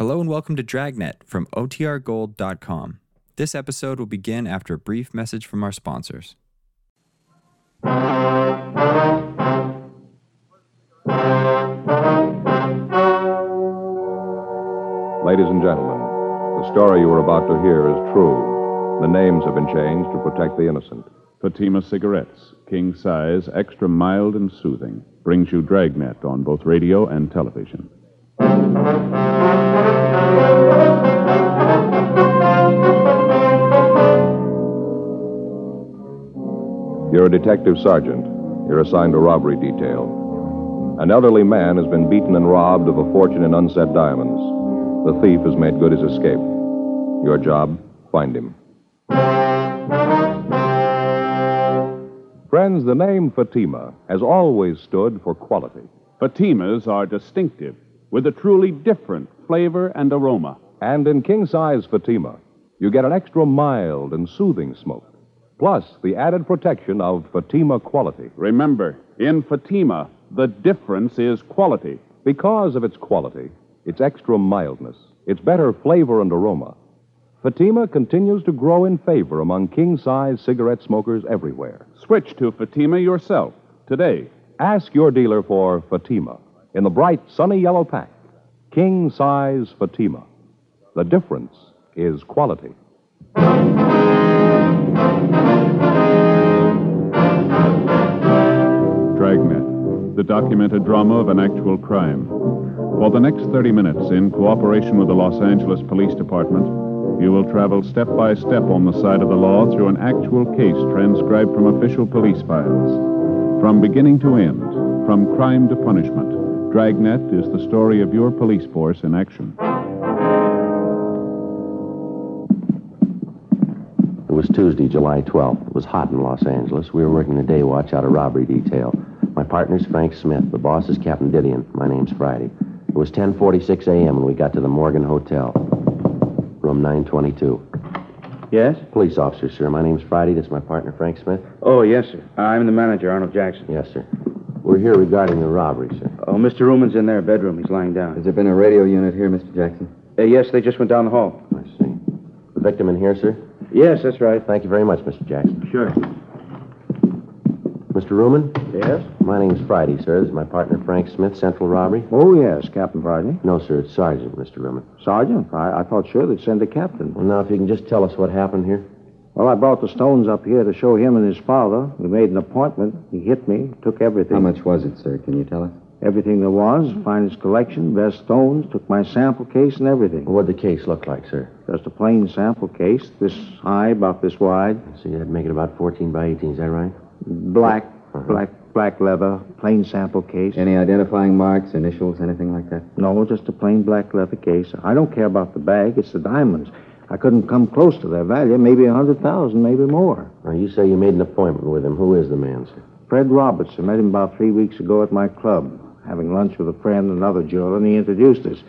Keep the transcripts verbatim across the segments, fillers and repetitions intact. Hello and welcome to Dragnet from O T R Gold dot com. This episode will begin after a brief message from our sponsors. Ladies and gentlemen, the story you are about to hear is true. The names have been changed to protect the innocent. Fatima Cigarettes, king size, extra mild and soothing, brings you Dragnet on both radio and television. You're a detective sergeant. You're assigned a robbery detail. An elderly man has been beaten and robbed of a fortune in unset diamonds. The thief has made good his escape. Your job, find him. Friends, the name Fatima has always stood for quality. Fatimas are distinctive, with a truly different flavor and aroma. And in king-size Fatima, you get an extra mild and soothing smoke, plus the added protection of Fatima quality. Remember, in Fatima, the difference is quality. Because of its quality, its extra mildness, its better flavor and aroma, Fatima continues to grow in favor among king-size cigarette smokers everywhere. Switch to Fatima yourself today. Ask your dealer for Fatima in the bright, sunny yellow pack. King-size Fatima. The difference is quality. Dragnet, the documented drama of an actual crime. For the next thirty minutes, in cooperation with the Los Angeles Police Department, you will travel step by step on the side of the law through an actual case transcribed from official police files. From beginning to end, from crime to punishment, Dragnet is the story of your police force in action. It was Tuesday, July twelfth. It was hot in Los Angeles. We were working the day watch out of robbery detail. My partner's Frank Smith. The boss is Captain Didion. My name's Friday. It was ten forty-six a.m. when we got to the Morgan Hotel. Room nine twenty-two. Yes? Police officer, sir. My name's Friday. This is my partner, Frank Smith. Oh, yes, sir. I'm the manager, Arnold Jackson. Yes, sir. We're here regarding the robbery, sir. Oh, Mister Ruman's in their bedroom. He's lying down. Has there been a radio unit here, Mister Jackson? Uh, yes, they just went down the hall. I see. The victim in here, sir? Yes, that's right. Thank you very much, Mister Jackson. Sure. Mister Ruman? Yes? My name's Friday, sir. This is my partner, Frank Smith, Central Robbery. Oh, yes, Captain Friday. No, sir, it's Sergeant, Mister Ruman. Sergeant? I, I thought sure they'd send the captain. Well, now, if you can just tell us what happened here. Well, I brought the stones up here to show him and his father. We made an appointment. He hit me, took everything. How much was it, sir? Can you tell us? Everything there was, finest collection, best stones, took my sample case and everything. Well, what'd the case look like, sir? Just a plain sample case, this high, about this wide. So that'd make it about fourteen by eighteen, is that right? Black, uh-huh. black, black leather, plain sample case. Any identifying marks, initials, anything like that? No, just a plain black leather case. I don't care about the bag, it's the diamonds. I couldn't come close to their value, maybe one hundred thousand dollars, maybe more. Now, you say you made an appointment with him. Who is the man, sir? Fred Roberts. I met him about three weeks ago at my club, having lunch with a friend, another jeweler, and he introduced us.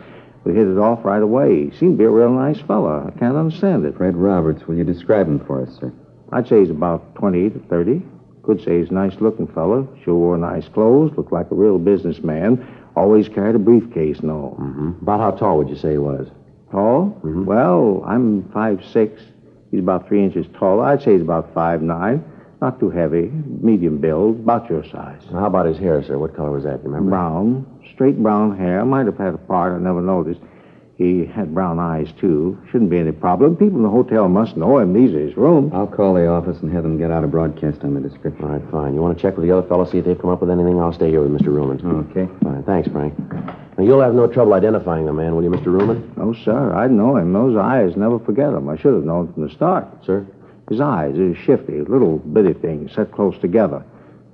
We hit it off right away. He seemed to be a real nice fellow. I can't understand it. Fred Roberts, will you describe him for us, sir? I'd say he's about twenty to thirty. Could say he's a nice-looking fellow. Sure wore nice clothes, looked like a real businessman. Always carried a briefcase and all. Mm-hmm. About how tall would you say he was? Tall? Mm-hmm. Well, I'm five foot six. He's about three inches taller. I'd say he's about five foot nine. Not too heavy. Medium build. About your size. Now, how about his hair, sir? What color was that? Do you remember? Brown. Straight brown hair. Might have had a part. I never noticed. He had brown eyes, too. Shouldn't be any problem. People in the hotel must know him. These are his rooms. I'll call the office and have them get out a broadcast on the description. All right, fine. You want to check with the other fellows, see if they've come up with anything? I'll stay here with Mister Ruman. Okay. Fine. Thanks, Frank. Now, you'll have no trouble identifying the man, will you, Mister Ruman? No, sir. I know him. Those eyes, never forget them. I should have known from the start. Sir? His eyes are shifty, little bitty things set close together.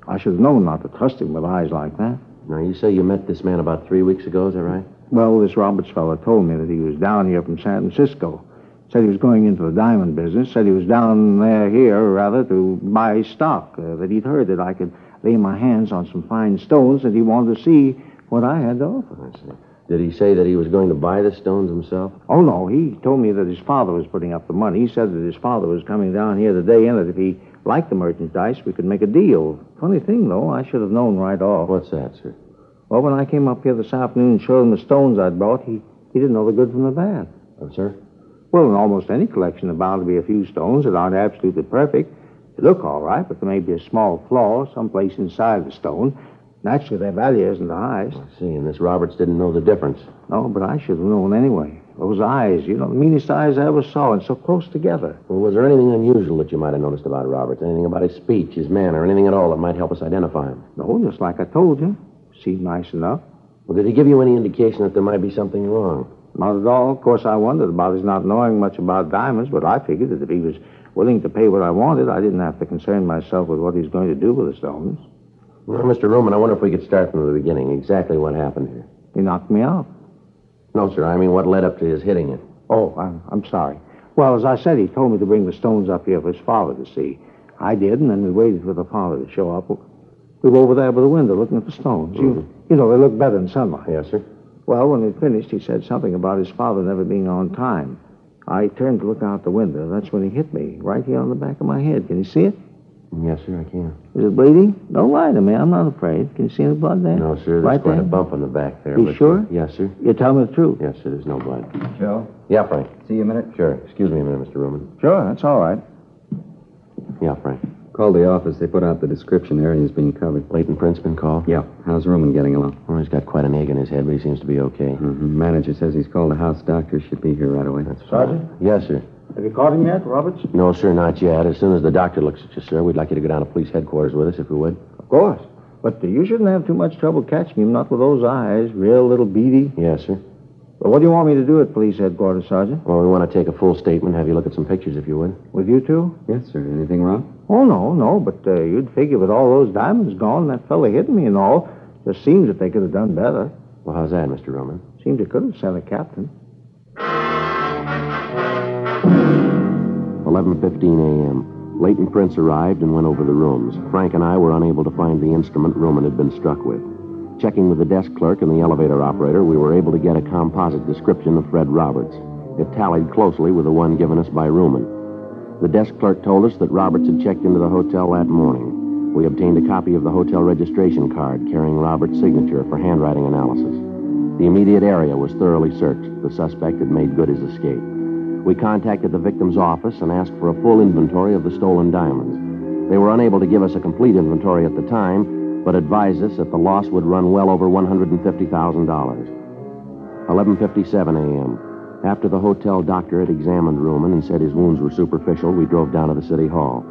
I should have known not to trust him with eyes like that. Now, you say you met this man about three weeks ago, is that right? Well, this Roberts fellow told me that he was down here from San Francisco. Said he was going into the diamond business. Said he was down there here, rather, to buy stock. Uh, that he'd heard that I could lay my hands on some fine stones that he wanted to see what I had to offer. I see. Did he say that he was going to buy the stones himself? Oh, no. He told me that his father was putting up the money. He said that his father was coming down here today and that if he liked the merchandise, we could make a deal. Funny thing, though. I should have known right off. What's that, sir? Well, when I came up here this afternoon and showed him the stones I'd brought, he He didn't know the good from the bad. Oh, sir? Well, in almost any collection, there are bound to be a few stones that aren't absolutely perfect. They look all right, but there may be a small flaw someplace inside the stone. Naturally, their value isn't the highest. I see, and Miss Roberts didn't know the difference. No, but I should have known anyway. Those eyes, you know, the meanest eyes I ever saw, and so close together. Well, was there anything unusual that you might have noticed about Roberts? Anything about his speech, his manner, anything at all that might help us identify him? No, just like I told you. Seemed nice enough. Well, did he give you any indication that there might be something wrong? Not at all. Of course, I wondered about his not knowing much about diamonds, but I figured that if he was willing to pay what I wanted, I didn't have to concern myself with what he was going to do with the stones. Well, Mister Ruman, I wonder if we could start from the beginning. Exactly what happened here. He knocked me out. No, sir. I mean, what led up to his hitting you? Oh, I'm, I'm sorry. Well, as I said, he told me to bring the stones up here for his father to see. I did, and then we waited for the father to show up. We were over there by the window looking at the stones. Mm-hmm. You, you know, they look better in sunlight. Yes, sir. Well, when we finished, he said something about his father never being on time. I turned to look out the window. That's when he hit me, right here on the back of my head. Can you see it? Yes, sir, I can. Is it bleeding? Don't lie to me. I'm not afraid. Can you see any blood there? No, sir. There's right quite there? A bump on the back there. You sure? You, yes, sir. You're telling the truth? Yes, sir. There's no blood. Joe? Yeah, Frank. See you a minute? Sure. Excuse me a minute, Mister Ruman. Sure, that's all right. Yeah, Frank. Called the office. They put out the description. Area's been covered. Leighton Print's been called? Yeah. How's Ruman getting along? Well, he's got quite an egg in his head, but he seems to be okay. Mm-hmm. Manager says he's called the house doctor. Should be here right away. That's Sergeant? Fine. Yes, sir. Have you caught him yet, Roberts? No, sir, not yet. As soon as the doctor looks at you, sir, we'd like you to go down to police headquarters with us, if you would. Of course. But you shouldn't have too much trouble catching him, not with those eyes. Real little beady. Yes, sir. Well, what do you want me to do at police headquarters, Sergeant? Well, we want to take a full statement, have you look at some pictures, if you would. With you two? Yes, sir. Anything wrong? Oh, no, no, but uh, you'd figure with all those diamonds gone, that fella hitting me and all, just seems that they could have done better. Well, how's that, Mister Roman? Seems they could have sent a captain. eleven fifteen a.m. Leighton Prince arrived and went over the rooms. Frank and I were unable to find the instrument Ruman had been struck with. Checking with the desk clerk and the elevator operator, we were able to get a composite description of Fred Roberts. It tallied closely with the one given us by Ruman. The desk clerk told us that Roberts had checked into the hotel that morning. We obtained a copy of the hotel registration card carrying Roberts' signature for handwriting analysis. The immediate area was thoroughly searched. The suspect had made good his escape. We contacted the victim's office and asked for a full inventory of the stolen diamonds. They were unable to give us a complete inventory at the time, but advised us that the loss would run well over one hundred fifty thousand dollars. eleven fifty-seven a.m. After the hotel doctor had examined Ruman and said his wounds were superficial, we drove down to the city hall.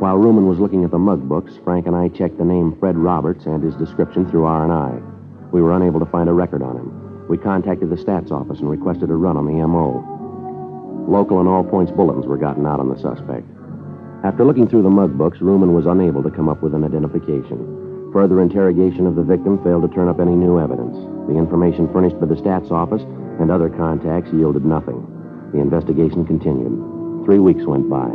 While Ruman was looking at the mug books, Frank and I checked the name Fred Roberts and his description through R and I. We were unable to find a record on him. We contacted the stats office and requested a run on the M O. Local and all-points bulletins were gotten out on the suspect. After looking through the mug books, Ruman was unable to come up with an identification. Further interrogation of the victim failed to turn up any new evidence. The information furnished by the stats office and other contacts yielded nothing. The investigation continued. Three weeks went by.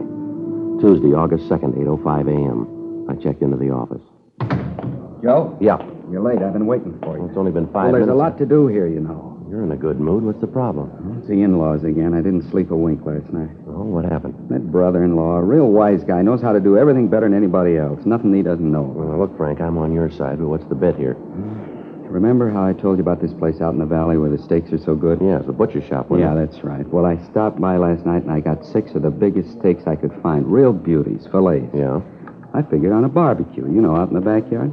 Tuesday, August second, eight oh five a.m. I checked into the office. Joe? Yeah? You're late. I've been waiting for you. Well, it's only been five well, there's minutes. There's a lot to do here, you know. You're in a good mood. What's the problem? It's the in-laws again. I didn't sleep a wink last night. Oh, what happened? That brother-in-law, a real wise guy, knows how to do everything better than anybody else. Nothing he doesn't know. Well, look, Frank, I'm on your side, but what's the bet here? Remember how I told you about this place out in the valley where the steaks are so good? Yeah, it's a butcher shop, wasn't it? Yeah, that's right. Well, I stopped by last night, and I got six of the biggest steaks I could find. Real beauties, fillets. Yeah? I figured on a barbecue, you know, out in the backyard.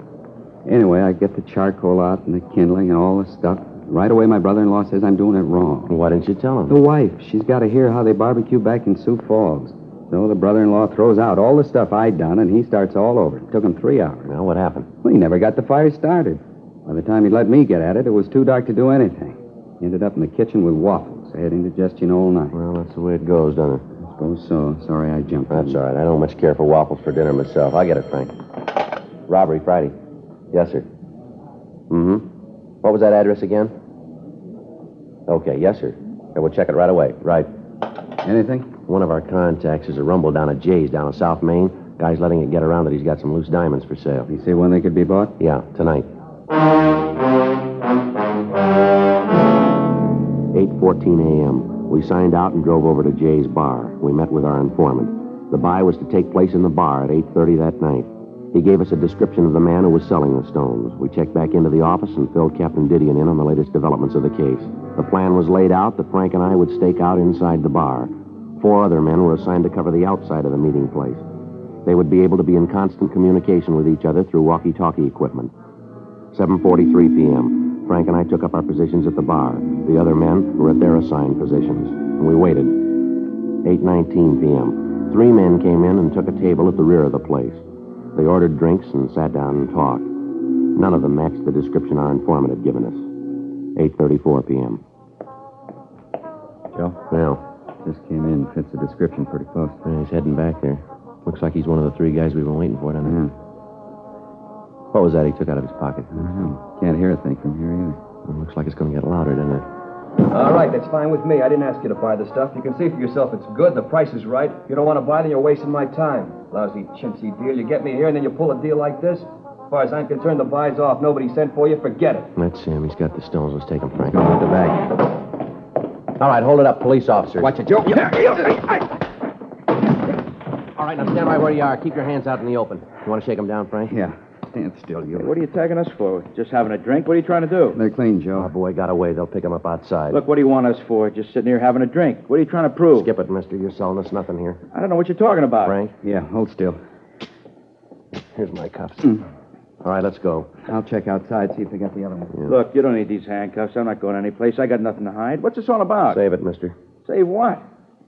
Anyway, I get the charcoal out and the kindling and all the stuff. Right away, my brother-in-law says I'm doing it wrong. Why didn't you tell him? The wife. She's got to hear how they barbecue back in Sioux Falls. So the brother-in-law throws out all the stuff I'd done, and he starts all over. It took him three hours. Now, what happened? Well, he never got the fire started. By the time he let me get at it, it was too dark to do anything. He ended up in the kitchen with waffles. I had indigestion all night. Well, that's the way it goes, doesn't it? I suppose so. Sorry I jumped in. That's all right. I don't much care for waffles for dinner myself. I get it, Frank. Robbery Friday. Yes, sir. Mm-hmm. What was that address again? Okay, yes, sir. Yeah, we'll check it right away. Right. Anything? One of our contacts is a rumble down at Jay's down in South Main. Guy's letting it get around that he's got some loose diamonds for sale. You see when they could be bought? Yeah, tonight. eight fourteen a.m. We signed out and drove over to Jay's bar. We met with our informant. The buy was to take place in the bar at eight thirty that night. He gave us a description of the man who was selling the stones. We checked back into the office and filled Captain Didion in on the latest developments of the case. The plan was laid out that Frank and I would stake out inside the bar. Four other men were assigned to cover the outside of the meeting place. They would be able to be in constant communication with each other through walkie-talkie equipment. seven forty-three p m Frank and I took up our positions at the bar. The other men were at their assigned positions. And we waited. eight nineteen p m Three men came in and took a table at the rear of the place. They ordered drinks and sat down and talked. None of them matched the description our informant had given us. eight thirty-four p m Joe? Well, just came in. Fits the description pretty close. Yeah, he's heading back there. Looks like he's one of the three guys we've been waiting for, doesn't he? Yeah. What was that he took out of his pocket? I don't know. Can't hear a thing from here either. Well, looks like it's going to get louder, doesn't it? All right, that's fine with me. I didn't ask you to buy the stuff. You can see for yourself it's good, the price is right. If you don't want to buy, then you're wasting my time. Lousy, chintzy deal. You get me here, and then you pull a deal like this? As far as I'm concerned, the buy's off. Nobody sent for you. Forget it. That's him. He's got the stones. Let's take him, Frank. Go with the bag. All right, hold it up, police officers. Watch it, Joe. All right, now stand right where you are. Keep your hands out in the open. You want to shake him down, Frank? Yeah. Stand still, you. Hey, what are you tagging us for? Just having a drink? What are you trying to do? They're clean, Joe. Our boy got away. They'll pick him up outside. Look, what do you want us for? Just sitting here having a drink. What are you trying to prove? Skip it, mister. You're selling us nothing here. I don't know what you're talking about. Frank? Yeah, hold still. Here's my cuffs. Mm. All right, let's go. I'll check outside, see if they got the other one. Yeah. Look, you don't need these handcuffs. I'm not going any place. I got nothing to hide. What's this all about? Save it, mister. Save what?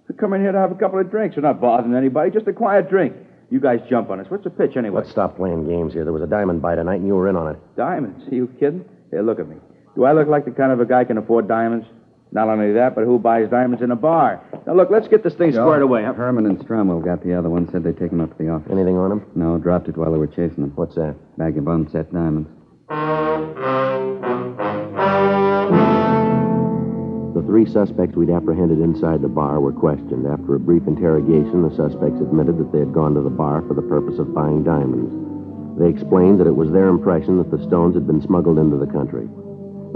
We come in here to have a couple of drinks. We're not bothering anybody. Just a quiet drink. You guys jump on us. What's the pitch, anyway? Let's stop playing games here. There was a diamond buy tonight, and you were in on it. Diamonds? Are you kidding? Here, look at me. Do I look like the kind of a guy can afford diamonds? Not only that, but who buys diamonds in a bar? Now, look, let's get this thing Joe, squared away. Huh? Herman and Stromwell got the other one, said they'd take him up to the office. Anything on him? No, dropped it while they were chasing him. What's that? Bag of unset diamonds. The three suspects we'd apprehended inside the bar were questioned. After a brief interrogation, the suspects admitted that they had gone to the bar for the purpose of buying diamonds. They explained that it was their impression that the stones had been smuggled into the country.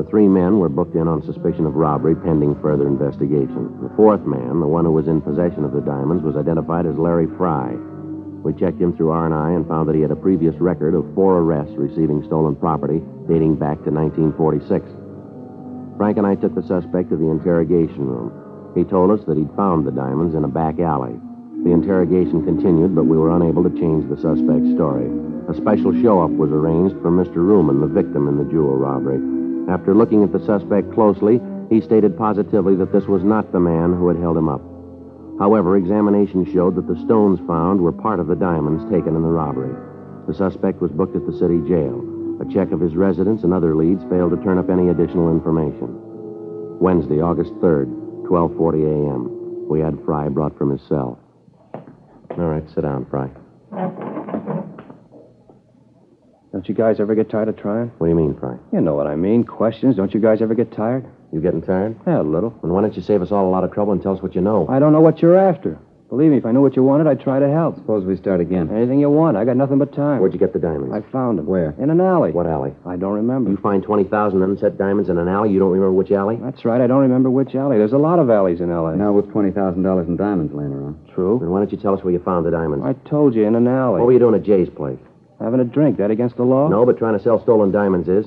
The three men were booked in on suspicion of robbery pending further investigation. The fourth man, the one who was in possession of the diamonds, was identified as Larry Fry. We checked him through R and I and found that he had a previous record of four arrests receiving stolen property dating back to nineteen forty-six. Frank and I took the suspect to the interrogation room. He told us that he'd found the diamonds in a back alley. The interrogation continued, but we were unable to change the suspect's story. A special show-up was arranged for Mister Ruman, the victim in the jewel robbery. After looking at the suspect closely, he stated positively that this was not the man who had held him up. However, examination showed that the stones found were part of the diamonds taken in the robbery. The suspect was booked at the city jail. A check of his residence and other leads failed to turn up any additional information. Wednesday, August third, twelve forty a m We had Fry brought from his cell. All right, sit down, Fry. Don't you guys ever get tired of trying? What do you mean, Fry? You know what I mean. Questions. Don't you guys ever get tired? You getting tired? Yeah, a little. And why don't you save us all a lot of trouble and tell us what you know? I don't know what you're after. Believe me, if I knew what you wanted, I'd try to help. Suppose we start again. Anything you want. I got nothing but time. Where'd you get the diamonds? I found them. Where? In an alley. What alley? I don't remember. You find twenty thousand unset diamonds in an alley? You don't remember which alley? That's right. I don't remember which alley. There's a lot of alleys in L A. Now with twenty thousand dollars in diamonds laying around. True. Then why don't you tell us where you found the diamonds? I told you, in an alley. What were you doing at Jay's place? Having a drink. That against the law? No, but trying to sell stolen diamonds is.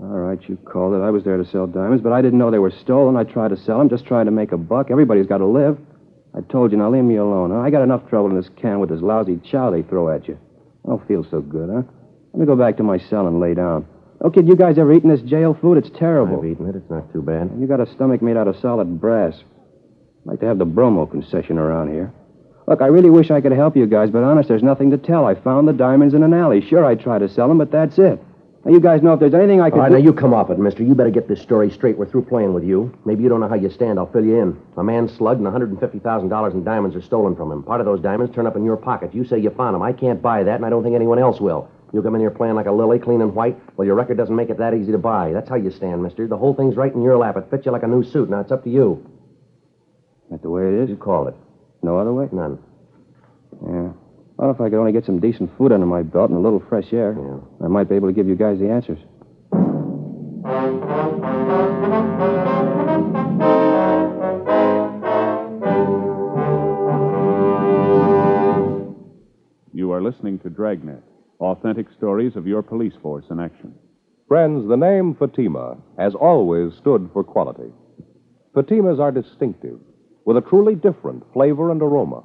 All right, you called it. I was there to sell diamonds, but I didn't know they were stolen. I tried to sell them, just trying to make a buck. Everybody's got to live. I told you, now leave me alone, huh? I got enough trouble in this can with this lousy chow they throw at you. I don't feel so good, huh? Let me go back to my cell and lay down. Oh, kid, you guys ever eaten this jail food? It's terrible. I've eaten it. It's not too bad. You got a stomach made out of solid brass. I'd like to have the bromo concession around here. Look, I really wish I could help you guys, but honest, there's nothing to tell. I found the diamonds in an alley. Sure, I tried to sell them, but that's it. Now, you guys know if there's anything I can do... All right, do... now, you come off it, mister. You better get this story straight. We're through playing with you. Maybe you don't know how you stand. I'll fill you in. A man slugged and one hundred fifty thousand dollars in diamonds are stolen from him. Part of those diamonds turn up in your pocket. You say you found them. I can't buy that, and I don't think anyone else will. You come in here playing like a lily, clean and white. Well, your record doesn't make it that easy to buy. That's how you stand, mister. The whole thing's right in your lap. It fits you like a new suit. Now, it's up to you. That's the way it is? You called it. No other way? None. Yeah. Well, if I could only get some decent food under my belt and a little fresh air, yeah. I might be able to give you guys the answers. You are listening to Dragnet, Authentic stories of your police force in action. Friends, the name Fatima has always stood for quality. Fatimas are distinctive, with a truly different flavor and aroma.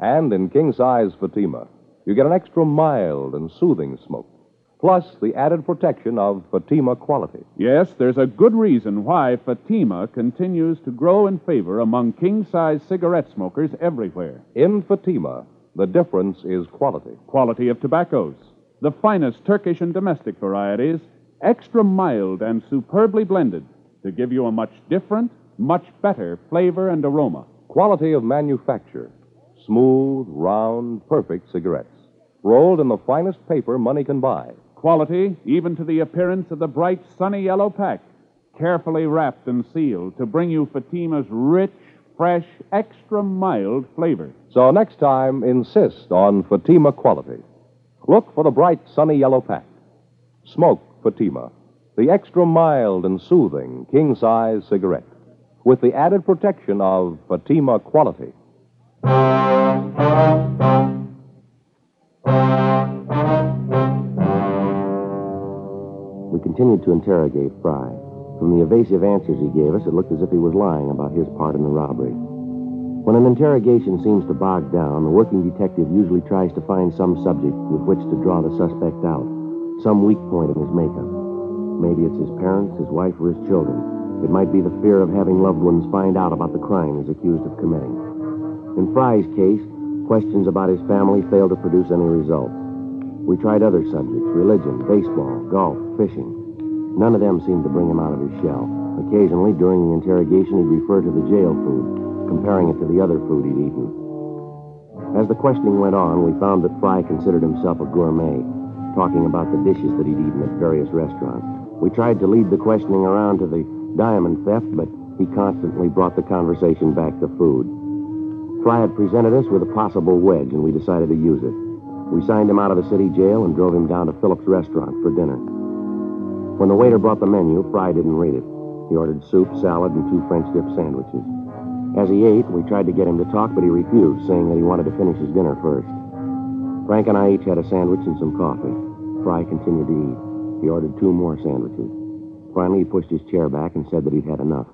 And in king-size Fatima, you get an extra mild and soothing smoke, plus the added protection of Fatima quality. Yes, there's a good reason why Fatima continues to grow in favor among king-size cigarette smokers everywhere. In Fatima, the difference is quality. Quality of tobaccos, the finest Turkish and domestic varieties, extra mild and superbly blended to give you a much different, much better flavor and aroma. Quality of manufacture. Smooth, round, perfect cigarettes, rolled in the finest paper money can buy. Quality even to the appearance of the bright, sunny yellow pack, carefully wrapped and sealed to bring you Fatima's rich, fresh, extra mild flavor. So next time, insist on Fatima quality. Look for the bright, sunny yellow pack. Smoke Fatima, the extra mild and soothing king-size cigarette, with the added protection of Fatima quality. We continued to interrogate Fry. From the evasive answers he gave us, it looked as if he was lying about his part in the robbery. When an interrogation seems to bog down, the working detective usually tries to find some subject with which to draw the suspect out, some weak point in his makeup. Maybe it's his parents, his wife, or his children. It might be the fear of having loved ones find out about the crime he's accused of committing. In Fry's case, questions about his family failed to produce any results. We tried other subjects, religion, baseball, golf, fishing. None of them seemed to bring him out of his shell. Occasionally, during the interrogation, he'd refer to the jail food, comparing it to the other food he'd eaten. As the questioning went on, we found that Fry considered himself a gourmet, talking about the dishes that he'd eaten at various restaurants. We tried to lead the questioning around to the diamond theft, but he constantly brought the conversation back to food. Fry had presented us with a possible wedge, and we decided to use it. We signed him out of the city jail and drove him down to Phillips' restaurant for dinner. When the waiter brought the menu, Fry didn't read it. He ordered soup, salad, and two French dip sandwiches. As he ate, we tried to get him to talk, but he refused, saying that he wanted to finish his dinner first. Frank and I each had a sandwich and some coffee. Fry continued to eat. He ordered two more sandwiches. Finally, he pushed his chair back and said that he'd had enough.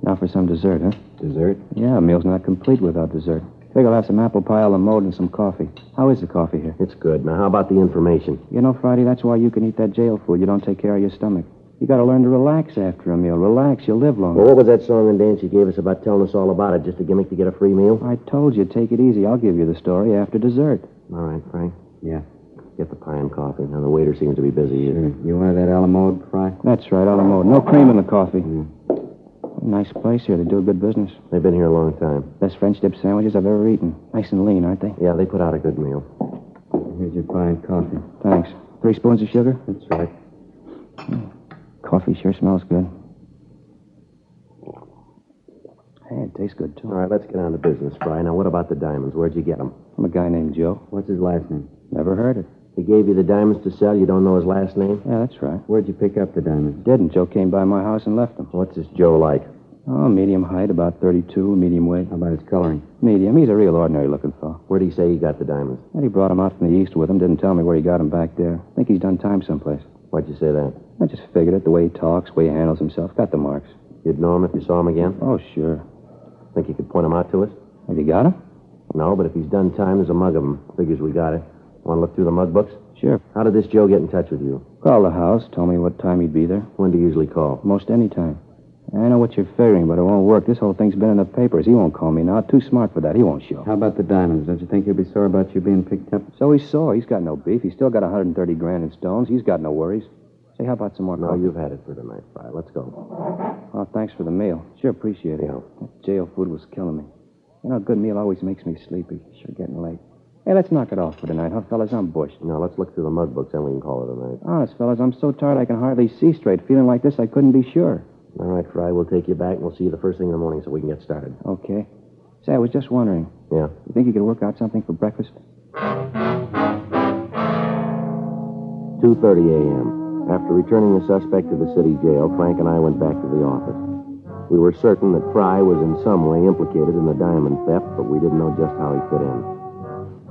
Now for some dessert, huh? Dessert? Yeah, a meal's not complete without dessert. I think I'll have some apple pie a la mode and some coffee. How is the coffee here? It's good. Now, how about the information? You know, Friday, that's why you can eat that jail food. You don't take care of your stomach. You got to learn to relax after a meal. Relax, you'll live longer. Well, what was that song and dance you gave us about telling us all about it, just a gimmick to get a free meal? I told you, take it easy. I'll give you the story after dessert. All right, Frank. Yeah. Get the pie and coffee. Now, the waiter seems to be busy. Sure. You wanted that a la mode, Fry? That's right, a la mode. No cream in the coffee. Mm. Nice place here. They do good business. They've been here a long time. Best French dip sandwiches I've ever eaten. Nice and lean, aren't they? Yeah, they put out a good meal. Here's your pie and coffee. Thanks. Three spoons of sugar? That's right. Coffee sure smells good. Hey, it tastes good, too. All right, let's get on to business, Fry. Now, what about the diamonds? Where'd you get them? From a guy named Joe. What's his last name? Never heard it. He gave you the diamonds to sell. You don't know his last name? Yeah, that's right. Where'd you pick up the diamonds? Didn't. Joe came by my house and left them. What's this Joe like? Oh, medium height, about thirty-two, medium weight. How about his coloring? Medium. He's a real ordinary-looking fellow. Where'd he say he got the diamonds? And he brought them out from the east with him. Didn't tell me where he got them back there. I think he's done time someplace. Why'd you say that? I just figured it. The way he talks, the way he handles himself. Got the marks. You'd know him if you saw him again? Oh, sure. Think you could point him out to us? Have you got him? No, but if he's done time, there's a mug of him. Figures we got it. Want to look through the mug books? Sure. How did this Joe get in touch with you? Called the house, told me what time he'd be there. When do you usually call? Most any time. I know what you're figuring, but it won't work. This whole thing's been in the papers. He won't call me now. Too smart for that. He won't show. How about the diamonds? Don't you think he'll be sore about you being picked up? So he's sore. He's got no beef. He's still got one hundred thirty grand in stones. He's got no worries. Say, how about some more coffee? No, you've had it for tonight, Fry. Let's go. Well, thanks for the meal. Sure appreciate it. Yeah. That jail food was killing me. You know, a good meal always makes me sleepy. Sure getting late. Hey, let's knock it off for tonight, huh, fellas? I'm bushed. No, let's look through the mug books, then we can call it a night. Honest, fellas, I'm so tired I can hardly see straight. Feeling like this, I couldn't be sure. All right, Fry, we'll take you back, and we'll see you the first thing in the morning so we can get started. Okay. Say, I was just wondering. Yeah? You think you could work out something for breakfast? two thirty a.m. After returning the suspect to the city jail, Frank and I went back to the office. We were certain that Fry was in some way implicated in the diamond theft, but we didn't know just how he fit in.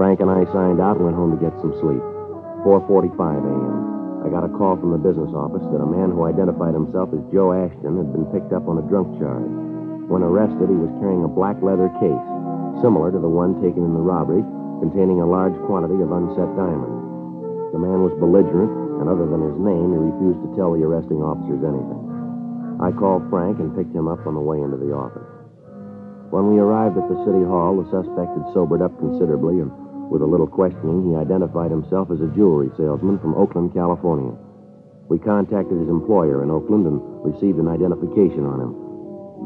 Frank and I signed out and went home to get some sleep. four forty-five a m I got a call from the business office that a man who identified himself as Joe Ashton had been picked up on a drunk charge. When arrested, he was carrying a black leather case, similar to the one taken in the robbery, containing a large quantity of unset diamonds. The man was belligerent, and other than his name, he refused to tell the arresting officers anything. I called Frank and picked him up on the way into the office. When we arrived at the city hall, the suspect had sobered up considerably, and with a little questioning, he identified himself as a jewelry salesman from Oakland, California. We contacted his employer in Oakland and received an identification on him.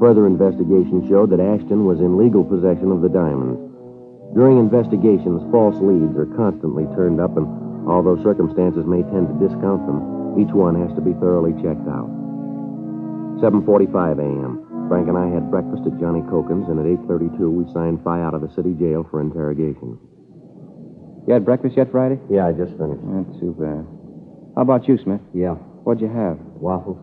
Further investigation showed that Ashton was in legal possession of the diamonds. During investigations, false leads are constantly turned up, and although circumstances may tend to discount them, each one has to be thoroughly checked out. seven forty-five a m Frank and I had breakfast at Johnny Cokin's, and at eight thirty-two we signed Fry out of the city jail for interrogation. You had breakfast yet, Friday? Yeah, I just finished. Not too bad. How about you, Smith? Yeah. What'd you have? Waffles.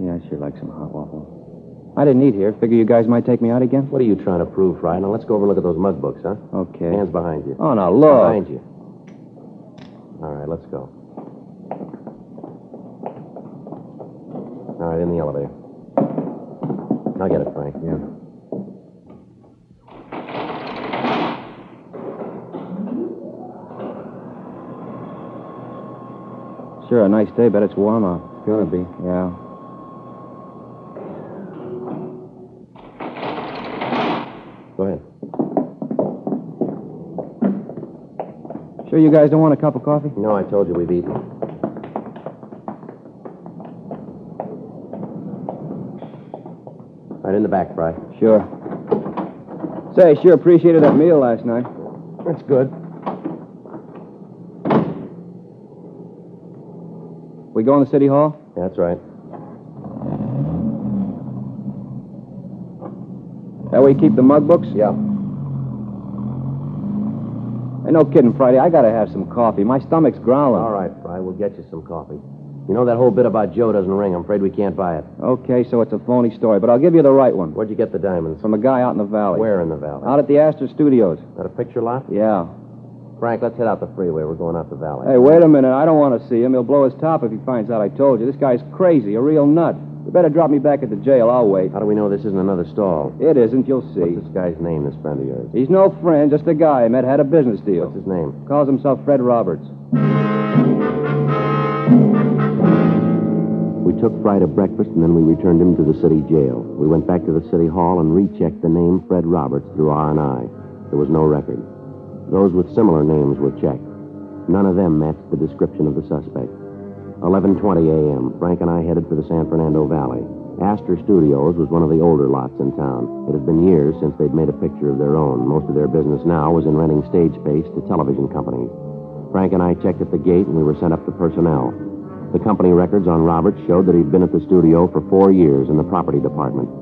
Yeah, I sure like some hot waffles. I didn't eat here. Figure you guys might take me out again? What are you trying to prove, Fry? Now, let's go over and look at those mug books, huh? Okay. Hands behind you. Oh, now, look. Behind you. All right, let's go. All right, in the elevator. I'll get it, Frank. Yeah. Sure, a nice day, but it's warm out. It's gonna be. Yeah. Go ahead. Sure you guys don't want a cup of coffee? No, I told you we've eaten. Right in the back, Fry. Sure. Say, sure appreciated that meal last night. That's good. We go in the city hall? That's right. That way you keep the mug books? Yeah. Hey, no kidding, Friday. I gotta have some coffee. My stomach's growling. All right, Fry. We'll get you some coffee. You know that whole bit about Joe doesn't ring. I'm afraid we can't buy it. Okay, so it's a phony story, but I'll give you the right one. Where'd you get the diamonds? From a guy out in the valley. Where in the valley? Out at the Astor Studios. At a picture lot? Yeah. Frank, let's head out the freeway. We're going out the valley. Hey, wait a minute. I don't want to see him. He'll blow his top if he finds out I told you. This guy's crazy, a real nut. You better drop me back at the jail. I'll wait. How do we know this isn't another stall? It isn't. You'll see. What's this guy's name, this friend of yours? He's no friend, just a guy I met, had a business deal. What's his name? Calls himself Fred Roberts. We took Fry to breakfast, and then we returned him to the city jail. We went back to the city hall and rechecked the name Fred Roberts through R and I. There was no record. Those with similar names were checked. None of them matched the description of the suspect. eleven twenty a m Frank and I headed for the San Fernando Valley. Astor Studios was one of the older lots in town. It had been years since they'd made a picture of their own. Most of their business now was in renting stage space to television companies. Frank and I checked at the gate, and we were sent up to personnel. The company records on Roberts showed that he'd been at the studio for four years in the property department.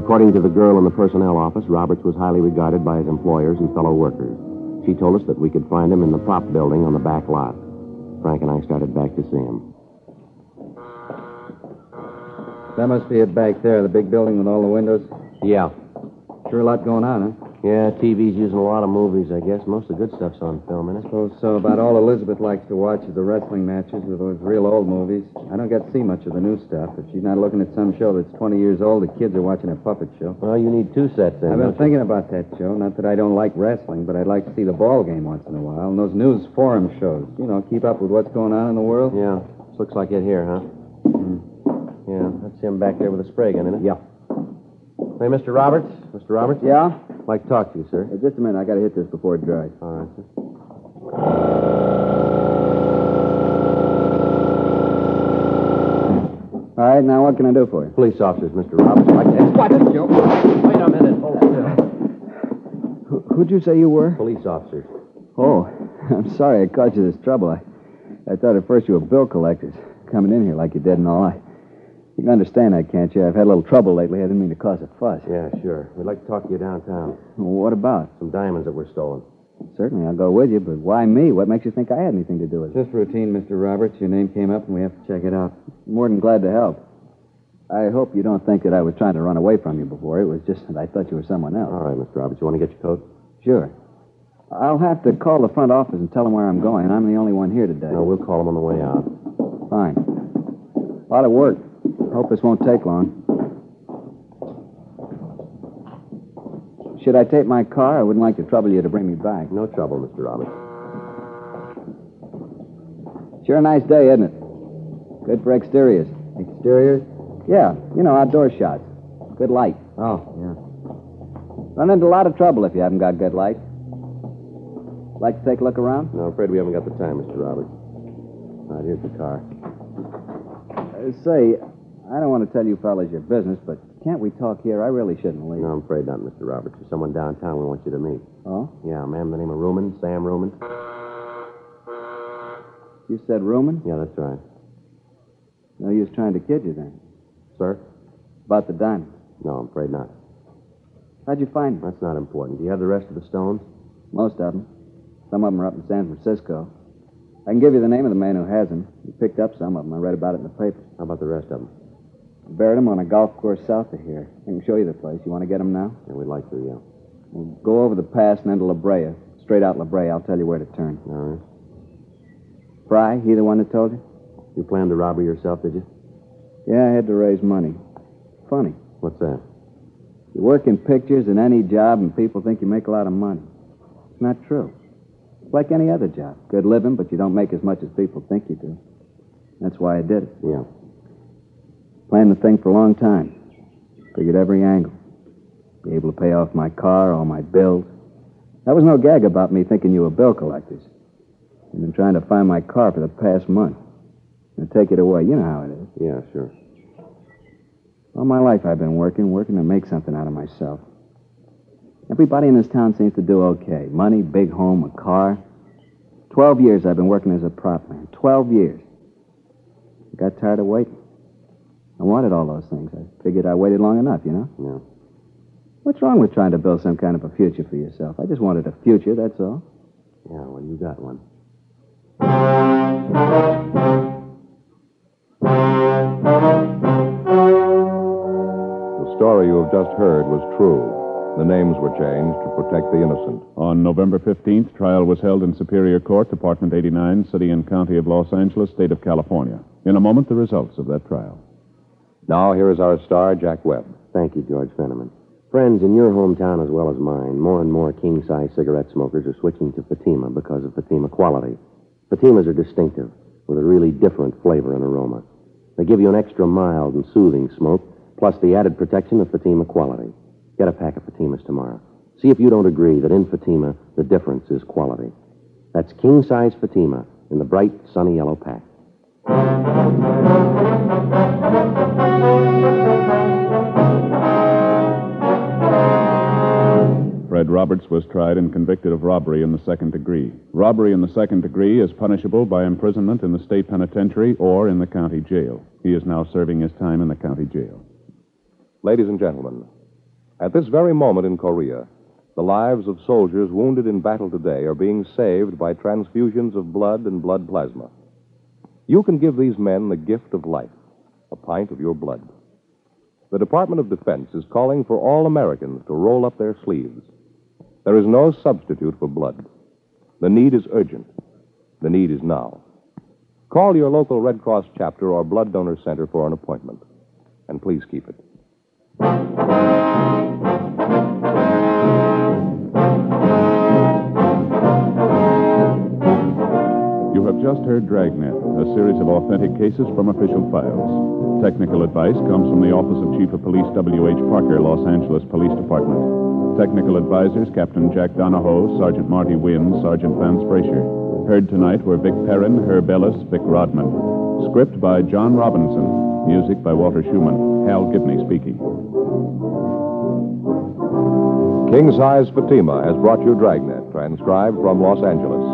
According to the girl in the personnel office, Roberts was highly regarded by his employers and fellow workers. She told us that we could find him in the prop building on the back lot. Frank and I started back to see him. That must be it back there, the big building with all the windows. Yeah. Sure a lot going on, huh? Yeah, T V's using a lot of movies, I guess. Most of the good stuff's on film, isn't it? I suppose so. About all Elizabeth likes to watch is the wrestling matches with those real old movies. I don't get to see much of the new stuff. If she's not looking at some show that's twenty years old, the kids are watching a puppet show. Well, you need two sets, then. I've been thinking about that, Joe. Not that I don't like wrestling, but I'd like to see the ball game once in a while. And those news forum shows. You know, keep up with what's going on in the world. Yeah. This looks like it here, huh? Mm. Yeah. That's him back there with a spray gun, isn't it? Yeah. Hey, Mister Roberts. Mister Roberts? Yeah? I'd like to talk to you, sir. Hey, just a minute. I got to hit this before it dries. All right, sir. All right, now what can I do for you? Police officers, Mister Roberts. Like to... What? Joe? Wait a minute. Hold on. Who, who'd you say you were? Police officers. Oh, I'm sorry I caused you this trouble. I, I thought at first you were bill collectors coming in here like you did and all. I... You can understand that, can't you? I've had a little trouble lately. I didn't mean to cause a fuss. Yeah, sure. We'd like to talk to you downtown. Well, what about? Some diamonds that were stolen. Certainly, I'll go with you, but why me? What makes you think I had anything to do with it? Just routine, Mister Roberts. Your name came up, and we have to check it out. More than glad to help. I hope you don't think that I was trying to run away from you before. It was just that I thought you were someone else. All right, Mister Roberts. You want to get your coat? Sure. I'll have to call the front office and tell them where I'm going. I'm the only one here today. No, we'll call them on the way out. Fine. A lot of work. Hope this won't take long. Should I take my car? I wouldn't like to trouble you to bring me back. No trouble, Mister Roberts. Sure a nice day, isn't it? Good for exteriors. Exteriors? Yeah, you know, outdoor shots. Good light. Oh, yeah. Run into a lot of trouble if you haven't got good light. Like to take a look around? No, I'm afraid we haven't got the time, Mister Roberts. All right, here's the car. Uh, say, I don't want to tell you fellas your business, but can't we talk here? I really shouldn't leave. No, I'm afraid not, Mister Roberts. There's someone downtown we want you to meet. Oh? Yeah, ma'am, the name of Ruman, Sam Ruman. You said Ruman? Yeah, that's right. No use trying to kid you then. Sir? About the diamond. No, I'm afraid not. How'd you find them? That's not important. Do you have the rest of the stones? Most of them. Some of them are up in San Francisco. I can give you the name of the man who has them. He picked up some of them. I read about it in the paper. How about the rest of them? I buried them on a golf course south of here. I can show you the place. You want to get them now? Yeah, we'd like to, yeah. We'll go over the pass and then to La Brea. Straight out La Brea. I'll tell you where to turn. All right. Fry, he the one that told you? You planned the robbery yourself, did you? Yeah, I had to raise money. Funny. What's that? You work in pictures in any job and people think you make a lot of money. It's not true. It's like any other job. Good living, but you don't make as much as people think you do. That's why I did it. Yeah. Planned the thing for a long time. Figured every angle. Be able to pay off my car, all my bills. That was no gag about me thinking you were bill collectors. I've been trying to find my car for the past month. And take it away. You know how it is. Yeah, sure. All my life I've been working, working to make something out of myself. Everybody in this town seems to do okay. Money, big home, a car. Twelve years I've been working as a prop man. Twelve years. I got tired of waiting. I wanted all those things. I figured I waited long enough, you know? Yeah. What's wrong with trying to build some kind of a future for yourself? I just wanted a future, that's all. Yeah, well, you got one. The story you have just heard was true. The names were changed to protect the innocent. On November fifteenth, trial was held in Superior Court, Department eighty-nine, City and County of Los Angeles, State of California. In a moment, the results of that trial. Now, here is our star, Jack Webb. Thank you, George Fenneman. Friends, in your hometown as well as mine, more and more king-size cigarette smokers are switching to Fatima because of Fatima quality. Fatimas are distinctive, with a really different flavor and aroma. They give you an extra mild and soothing smoke, plus the added protection of Fatima quality. Get a pack of Fatimas tomorrow. See if you don't agree that in Fatima, the difference is quality. That's king-size Fatima in the bright, sunny yellow pack. Fred Roberts was tried and convicted of robbery in the second degree. Robbery in the second degree is punishable by imprisonment in the state penitentiary or in the county jail. He is now serving his time in the county jail. Ladies and gentlemen, at this very moment in Korea, the lives of soldiers wounded in battle today are being saved by transfusions of blood and blood plasma. You can give these men the gift of life, a pint of your blood. The Department of Defense is calling for all Americans to roll up their sleeves. There is no substitute for blood. The need is urgent. The need is now. Call your local Red Cross chapter or blood donor center for an appointment. And please keep it. You have just heard Dragnet, a series of authentic cases from official files. Technical advice comes from the Office of Chief of Police W H Parker, Los Angeles Police Department. Technical advisors Captain Jack Donahoe, Sergeant Marty Wynn, Sergeant Vance Frazier. Heard tonight were Vic Perrin, Herb Ellis, Vic Rodman. Script by John Robinson. Music by Walter Schumann. Hal Gibney speaking. King Size Fatima has brought you Dragnet, transcribed from Los Angeles.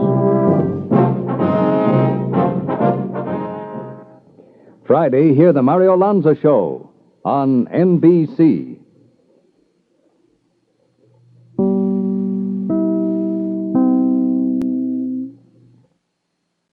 Friday, hear the Mario Lanza Show on N B C.